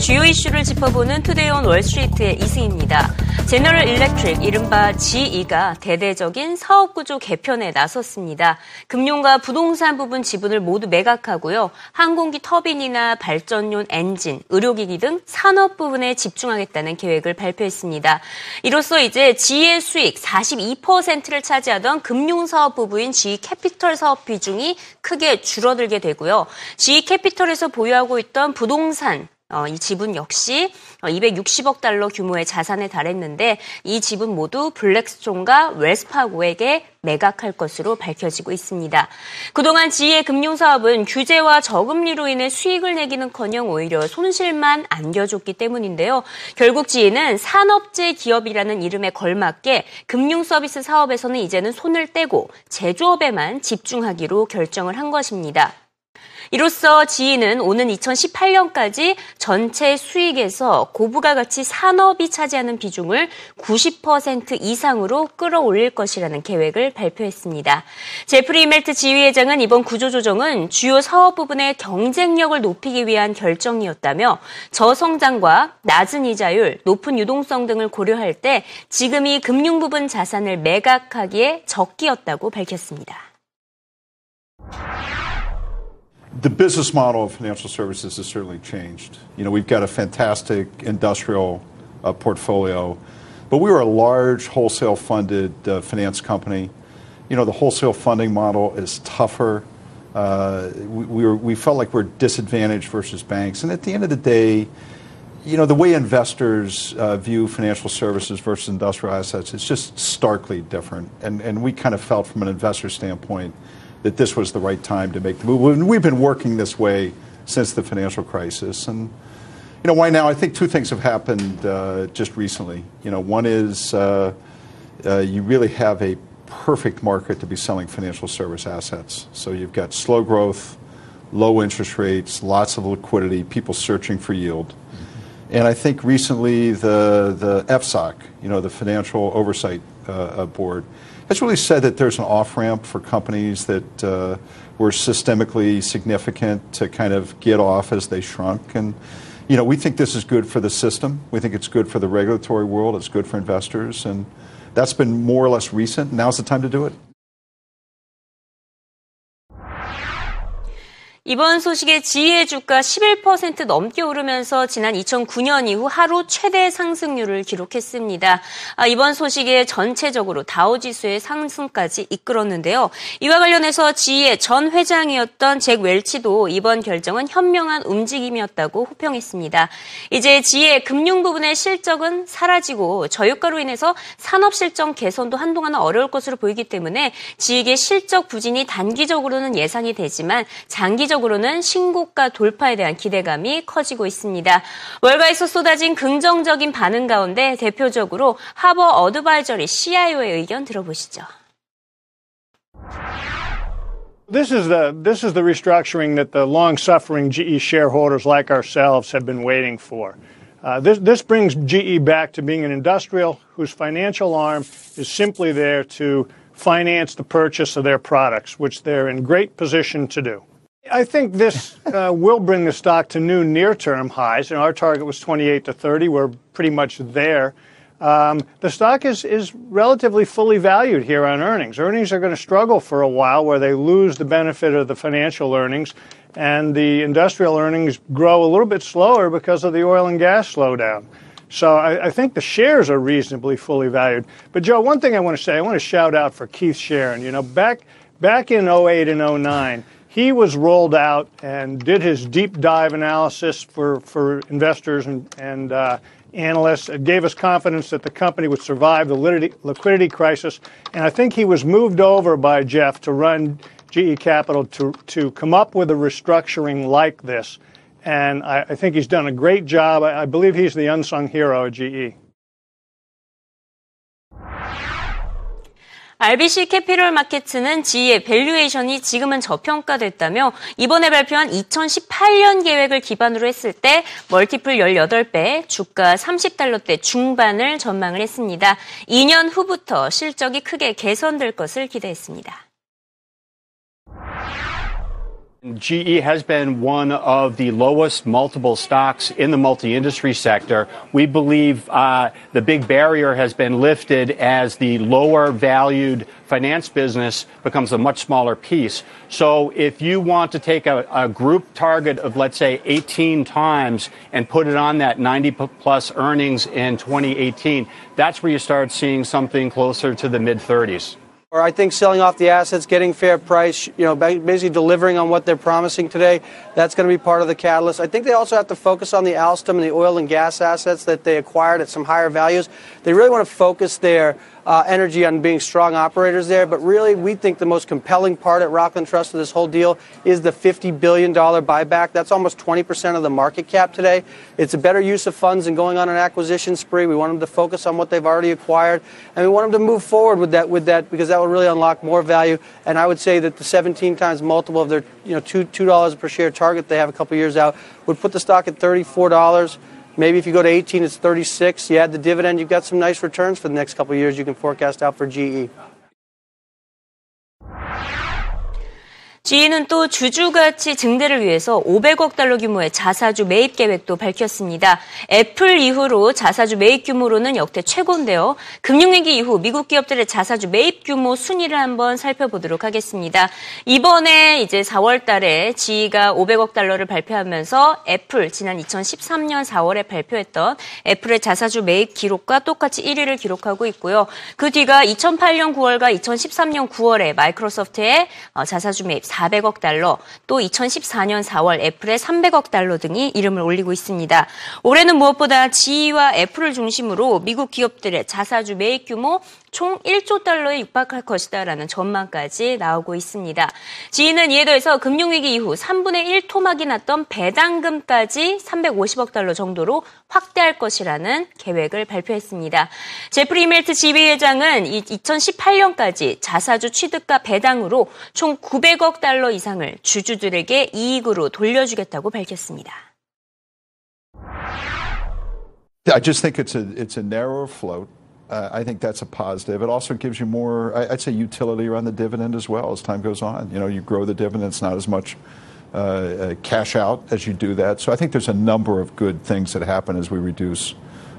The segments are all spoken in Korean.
주요 이슈를 짚어보는 투데이온 월스트리트의 이승입니다. 제너럴 일렉트릭, 이른바 GE가 대대적인 사업구조 개편에 나섰습니다. 금융과 부동산 부분 지분을 모두 매각하고요. 항공기 터빈이나 발전용 엔진, 의료기기 등 산업 부분에 집중하겠다는 계획을 발표했습니다. 이로써 이제 GE의 수익 42%를 차지하던 금융사업 부부인 GE 캐피털 사업 비중이 크게 줄어들게 되고요. GE 캐피털에서 보유하고 있던 부동산, 이 지분 역시 260억 달러 규모의 자산에 달했는데 이 지분 모두 블랙스톤과 웰스파고에게 매각할 것으로 밝혀지고 있습니다. 그동안 GE의 금융사업은 규제와 저금리로 인해 수익을 내기는커녕 오히려 손실만 안겨줬기 때문인데요. 결국 GE는 산업재 기업이라는 이름에 걸맞게 금융서비스 사업에서는 이제는 손을 떼고 제조업에만 집중하기로 결정을 한 것입니다. 이로써 GE는 오는 2018년까지 전체 수익에서 고부가가치 산업이 차지하는 비중을 90% 이상으로 끌어올릴 것이라는 계획을 발표했습니다. 제프리 이멜트 지휘회장은 이번 구조조정은 주요 사업 부분의 경쟁력을 높이기 위한 결정이었다며 저성장과 낮은 이자율, 높은 유동성 등을 고려할 때 지금이 금융 부분 자산을 매각하기에 적기였다고 밝혔습니다. The business model of financial services has certainly changed. You know, we've got a fantastic industrial portfolio, but we were a large wholesale funded finance company. You know, the wholesale funding model is tougher. We felt like we're disadvantaged versus banks. And at the end of the day, you know, the way investors view financial services versus industrial assets is just starkly different. And we kind of felt from an investor standpoint that this was the right time to make the move. And we've been working this way since the financial crisis. And, you know, why now? I think two things have happened just recently. You know, one is you really have a perfect market to be selling financial service assets. So you've got slow growth, low interest rates, lots of liquidity, people searching for yield. And I think recently the FSOC, you know, the Financial Oversight Board, has really said that there's an off-ramp for companies that were systemically significant to kind of get off as they shrunk. And, you know, we think this is good for the system. We think it's good for the regulatory world. It's good for investors. And that's been more or less recent. Now's the time to do it. 이번 소식에 GE의 주가 11% 넘게 오르면서 지난 2009년 이후 하루 최대 상승률을 기록했습니다. 이번 소식에 전체적으로 다우지수의 상승까지 이끌었는데요. 이와 관련해서 GE의 전 회장이었던 잭 웰치도 이번 결정은 현명한 움직임이었다고 호평했습니다. 이제 GE의 금융 부분의 실적은 사라지고 저유가로 인해서 산업 실적 개선도 한동안은 어려울 것으로 보이기 때문에 GE의 실적 부진이 단기적으로는 예상이 되지만 장기적으로 으로는 신고가 돌파에 대한 기대감이 커지고 있습니다. 월가에서 쏟아진 긍정적인 반응 가운데 대표적으로 하버 어드바이저리 CIO의 의견 들어보시죠. This is the restructuring that the long-suffering GE shareholders like ourselves have been waiting for. This brings GE back to being an industrial whose financial arm is simply there to finance the purchase of their products, which they're in great position to do. I think this will bring the stock to new near-term highs. And our target was 28 to 30. We're pretty much there. The stock is relatively fully valued here on earnings. Earnings are going to struggle for a while where they lose the benefit of the financial earnings. And the industrial earnings grow a little bit slower because of the oil and gas slowdown. So I think the shares are reasonably fully valued. But, Joe, one thing I want to say, I want to shout out for Keith Sharon. You know, back in 08 and 09, he was rolled out and did his deep dive analysis for investors and analysts. It gave us confidence that the company would survive the liquidity crisis. And I think he was moved over by Jeff to run GE Capital to come up with a restructuring like this. And I think he's done a great job. I believe he's the unsung hero at GE. RBC 캐피털 마켓츠는 GE의 밸류에이션이 지금은 저평가됐다며 이번에 발표한 2018년 계획을 기반으로 했을 때 멀티플 18배, 주가 30달러대 중반을 전망을 했습니다. 2년 후부터 실적이 크게 개선될 것을 기대했습니다. GE has been one of the lowest multiple stocks in the multi-industry sector. We believe the big barrier has been lifted as the lower valued finance business becomes a much smaller piece. So if you want to take a group target of, let's say, 18 times and put it on that 90-plus earnings in 2018, that's where you start seeing something closer to the mid-30s. Or I think selling off the assets, getting fair price, you know, basically delivering on what they're promising today, that's going to be part of the catalyst. I think they also have to focus on the Alstom and the oil and gas assets that they acquired at some higher values. They really want to focus their energy on being strong operators there, but really we think the most compelling part at Rockland Trust of this whole deal is the $50 billion buyback. That's almost 20% of the market cap today. It's a better use of funds than going on an acquisition spree. We want them to focus on what they've already acquired, and we want them to move forward with that because that will really unlock more value. And I would say that the 17 times multiple of their $2 per share target they have a couple years out would put the stock at $34. Maybe if you go to 18, it's 36. You add the dividend, you've got some nice returns for the next couple of years you can forecast out for GE. GE는 또 주주 가치 증대를 위해서 500억 달러 규모의 자사주 매입 계획도 밝혔습니다. 애플 이후로 자사주 매입 규모로는 역대 최고인데요. 금융위기 이후 미국 기업들의 자사주 매입 규모 순위를 한번 살펴보도록 하겠습니다. 이번에 이제 4월 달에 GE가 500억 달러를 발표하면서 애플, 지난 2013년 4월에 발표했던 애플의 자사주 매입 기록과 똑같이 1위를 기록하고 있고요. 그 뒤가 2008년 9월과 2013년 9월에 마이크로소프트의 자사주 매입 400억 달러, 또 2014년 4월 애플의 300억 달러 등이 이름을 올리고 있습니다. 올해는 무엇보다 GE와 애플을 중심으로 미국 기업들의 자사주 매입 규모 총 1조 달러에 육박할 것이다라는 전망까지 나오고 있습니다. GE는 이에 더해서 금융위기 이후 3분의 1 토막이 났던 배당금까지 350억 달러 정도로 확대할 것이라는 계획을 발표했습니다. 제프리 이멜트 지배회장은 2018년까지 자사주 취득과 배당으로 총 900억 달러 이상을 주주들에게 이익으로 돌려주겠다고 밝혔습니다. I just think it's a narrow float. I think that's a positive. It also gives you more, I'd say, utility around the dividend as well as time goes on. You know, you grow the dividend, it's not as much cash out as you do that. So I think there's a number of good things that happen as we reduce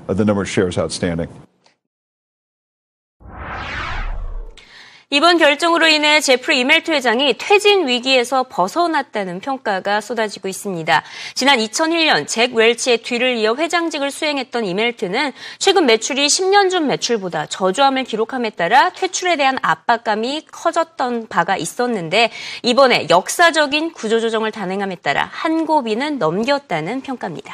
the number of shares outstanding. 이번 결정으로 인해 제프리 이멜트 회장이 퇴진 위기에서 벗어났다는 평가가 쏟아지고 있습니다. 지난 2001년 잭 웰치의 뒤를 이어 회장직을 수행했던 이멜트는 최근 매출이 10년 전 매출보다 저조함을 기록함에 따라 퇴출에 대한 압박감이 커졌던 바가 있었는데 이번에 역사적인 구조조정을 단행함에 따라 한 고비는 넘겼다는 평가입니다.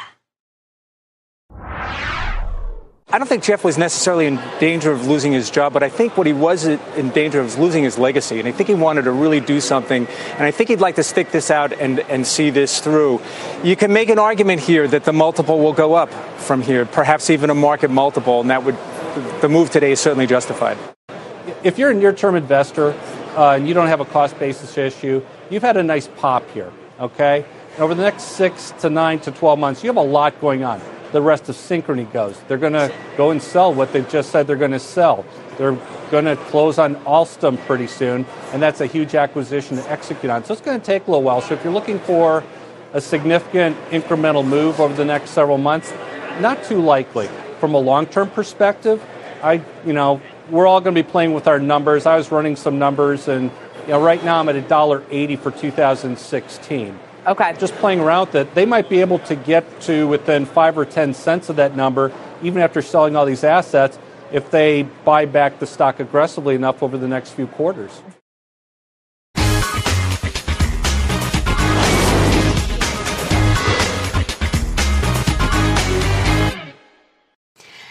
I don't think Jeff was necessarily in danger of losing his job, but I think what he was in danger of is losing his legacy. And I think he wanted to really do something. And I think he'd like to stick this out and see this through. You can make an argument here that the multiple will go up from here, perhaps even a market multiple. And that would, the move today is certainly justified. If you're a near-term investor and you don't have a cost basis issue, you've had a nice pop here, okay? And over the next 6 to 9 to 12 months, you have a lot going on. The rest of Synchrony goes. They're going to go and sell what they just said they're going to sell. They're going to close on Alstom pretty soon, and that's a huge acquisition to execute on. So it's going to take a little while. So if you're looking for a significant incremental move over the next several months, not too likely. From a long-term perspective, we're all going to be playing with our numbers. I was running some numbers, and right now I'm at $1.80 for 2016. Okay. Just playing around with it, they might be able to get to within 5 or 10 cents of that number, even after selling all these assets, if they buy back the stock aggressively enough over the next few quarters.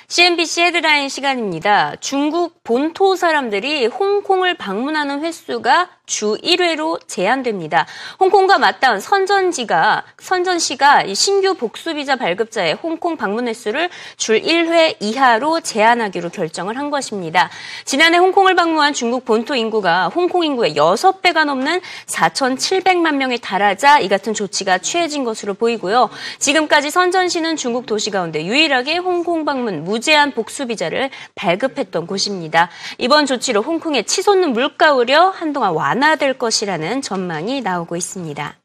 CNBC 헤드라인 시간입니다. 중국 본토 사람들이 홍콩을 방문하는 횟수가 주 1회로 제한됩니다. 홍콩과 맞닿은 선전시가 신규 복수비자 발급자의 홍콩 방문 횟수를 주 1회 이하로 제한하기로 결정을 한 것입니다. 지난해 홍콩을 방문한 중국 본토 인구가 홍콩 인구의 6배가 넘는 4,700만 명에 달하자 이 같은 조치가 취해진 것으로 보이고요. 지금까지 선전시는 중국 도시 가운데 유일하게 홍콩 방문 무제한 복수비자를 발급했던 곳입니다. 이번 조치로 홍콩의 치솟는 물가 우려 한동안 완화될 것이라는 전망이 나오고 있습니다.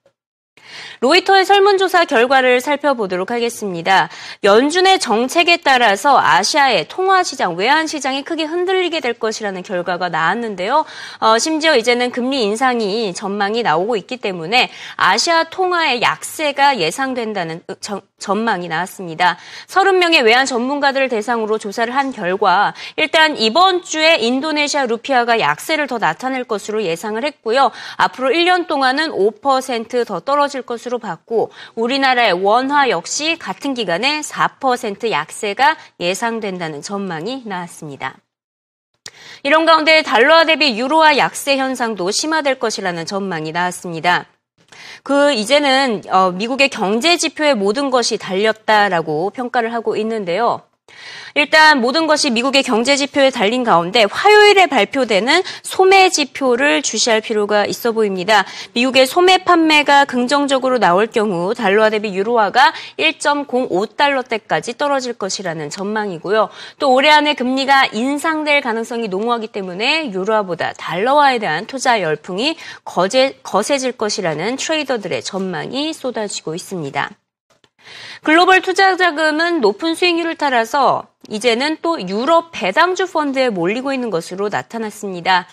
로이터의 설문조사 결과를 살펴보도록 하겠습니다. 연준의 정책에 따라서 아시아의 통화시장, 외환시장이 크게 흔들리게 될 것이라는 결과가 나왔는데요. 심지어 이제는 금리 인상이 전망이 나오고 있기 때문에 아시아 통화의 약세가 예상된다는 전망이 나왔습니다. 30명의 외환 전문가들을 대상으로 조사를 한 결과 일단 이번 주에 인도네시아 루피아가 약세를 더 나타낼 것으로 예상을 했고요. 앞으로 1년 동안은 5% 더 떨어질 것으로 봤고 우리나라의 원화 역시 같은 기간에 4% 약세가 예상된다는 전망이 나왔습니다. 이런 가운데 달러화 대비 유로화 약세 현상도 심화될 것이라는 전망이 나왔습니다. 이제는 미국의 경제 지표에 모든 것이 달렸다라고 평가를 하고 있는데요. 일단 모든 것이 미국의 경제지표에 달린 가운데 화요일에 발표되는 소매지표를 주시할 필요가 있어 보입니다. 미국의 소매 판매가 긍정적으로 나올 경우 달러화 대비 유로화가 1.05달러대까지 떨어질 것이라는 전망이고요. 또 올해 안에 금리가 인상될 가능성이 농후하기 때문에 유로화보다 달러화에 대한 투자 열풍이 거세질 것이라는 트레이더들의 전망이 쏟아지고 있습니다. 글로벌 투자 자금은 높은 수익률을 따라서 이제는 또 유럽 배당주 펀드에 몰리고 있는 것으로 나타났습니다.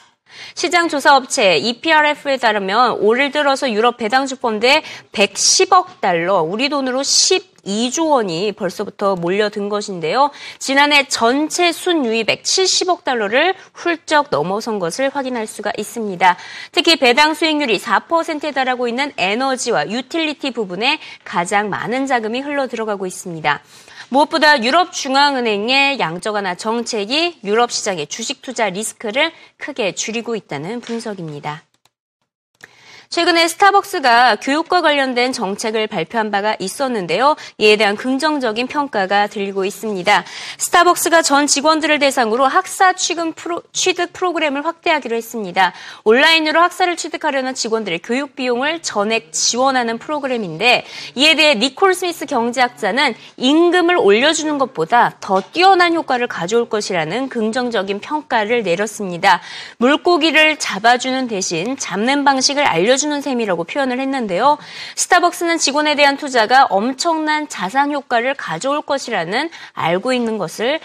시장 조사 업체 EPRF에 따르면 올 들어서 유럽 배당주 펀드에 110억 달러, 우리 돈으로 12조 원이 벌써부터 몰려든 것인데요. 지난해 전체 순유입 170억 달러를 훌쩍 넘어선 것을 확인할 수가 있습니다. 특히 배당 수익률이 4%에 달하고 있는 에너지와 유틸리티 부분에 가장 많은 자금이 흘러들어가고 있습니다. 무엇보다 유럽중앙은행의 양적 완화 정책이 유럽 시장의 주식 투자 리스크를 크게 줄이고 있다는 분석입니다. 최근에 스타벅스가 교육과 관련된 정책을 발표한 바가 있었는데요. 이에 대한 긍정적인 평가가 들리고 있습니다. 스타벅스가 전 직원들을 대상으로 학사 취득 프로그램을 확대하기로 했습니다. 온라인으로 학사를 취득하려는 직원들의 교육 비용을 전액 지원하는 프로그램인데 이에 대해 니콜 스미스 경제학자는 임금을 올려주는 것보다 더 뛰어난 효과를 가져올 것이라는 긍정적인 평가를 내렸습니다. 물고기를 잡아주는 대신 잡는 방식을 알려주는 셈이라고 표현을 했는데요. 스타벅스는 직원에 대한 투자가 엄청난 자산 효과를 가져올 것이라는 알고 있는 것을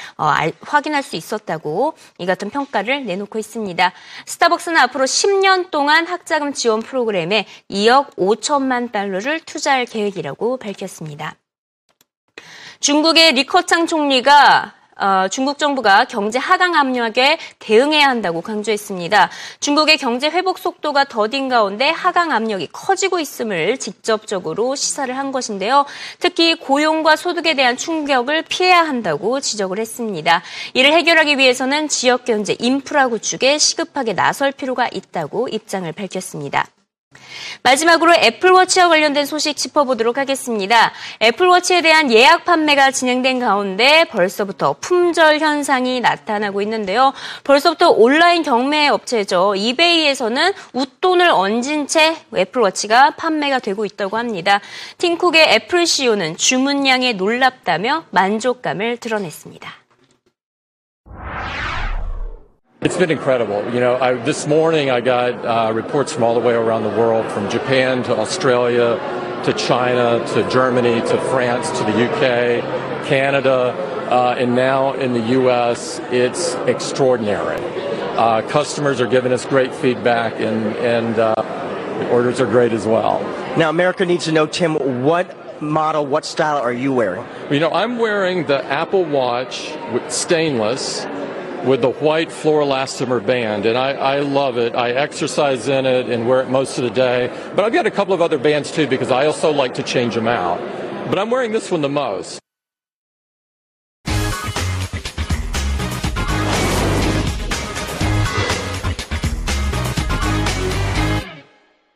확인할 수 있었다고 이 같은 평가를 내놓고 있습니다. 스타벅스는 앞으로 10년 동안 학자금 지원 프로그램에 2억 5천만 달러를 투자할 계획이라고 밝혔습니다. 중국의 리 커창 총리가 중국 정부가 경제 하강 압력에 대응해야 한다고 강조했습니다. 중국의 경제 회복 속도가 더딘 가운데 하강 압력이 커지고 있음을 직접적으로 시사를 한 것인데요. 특히 고용과 소득에 대한 충격을 피해야 한다고 지적을 했습니다. 이를 해결하기 위해서는 지역 경제 인프라 구축에 시급하게 나설 필요가 있다고 입장을 밝혔습니다. 마지막으로 애플워치와 관련된 소식 짚어보도록 하겠습니다. 애플워치에 대한 예약 판매가 진행된 가운데 벌써부터 품절 현상이 나타나고 있는데요. 벌써부터 온라인 경매 업체죠. 이베이에서는 웃돈을 얹은 채 애플워치가 판매가 되고 있다고 합니다. 팀쿡의 애플 CEO는 주문량에 놀랍다며 만족감을 드러냈습니다. It's been incredible. You know, this morning I got reports from all the way around the world, from Japan to Australia to China to Germany to France to the UK, Canada, and now in the U.S. It's extraordinary. Customers are giving us great feedback, and the orders are great as well. Now, America needs to know, Tim, what style are you wearing? You know, I'm wearing the Apple Watch with stainless, with the white fluorelastomer band, and I love it. I exercise in it and wear it most of the day. But I've got a couple of other bands too because I also like to change them out. But I'm wearing this one the most.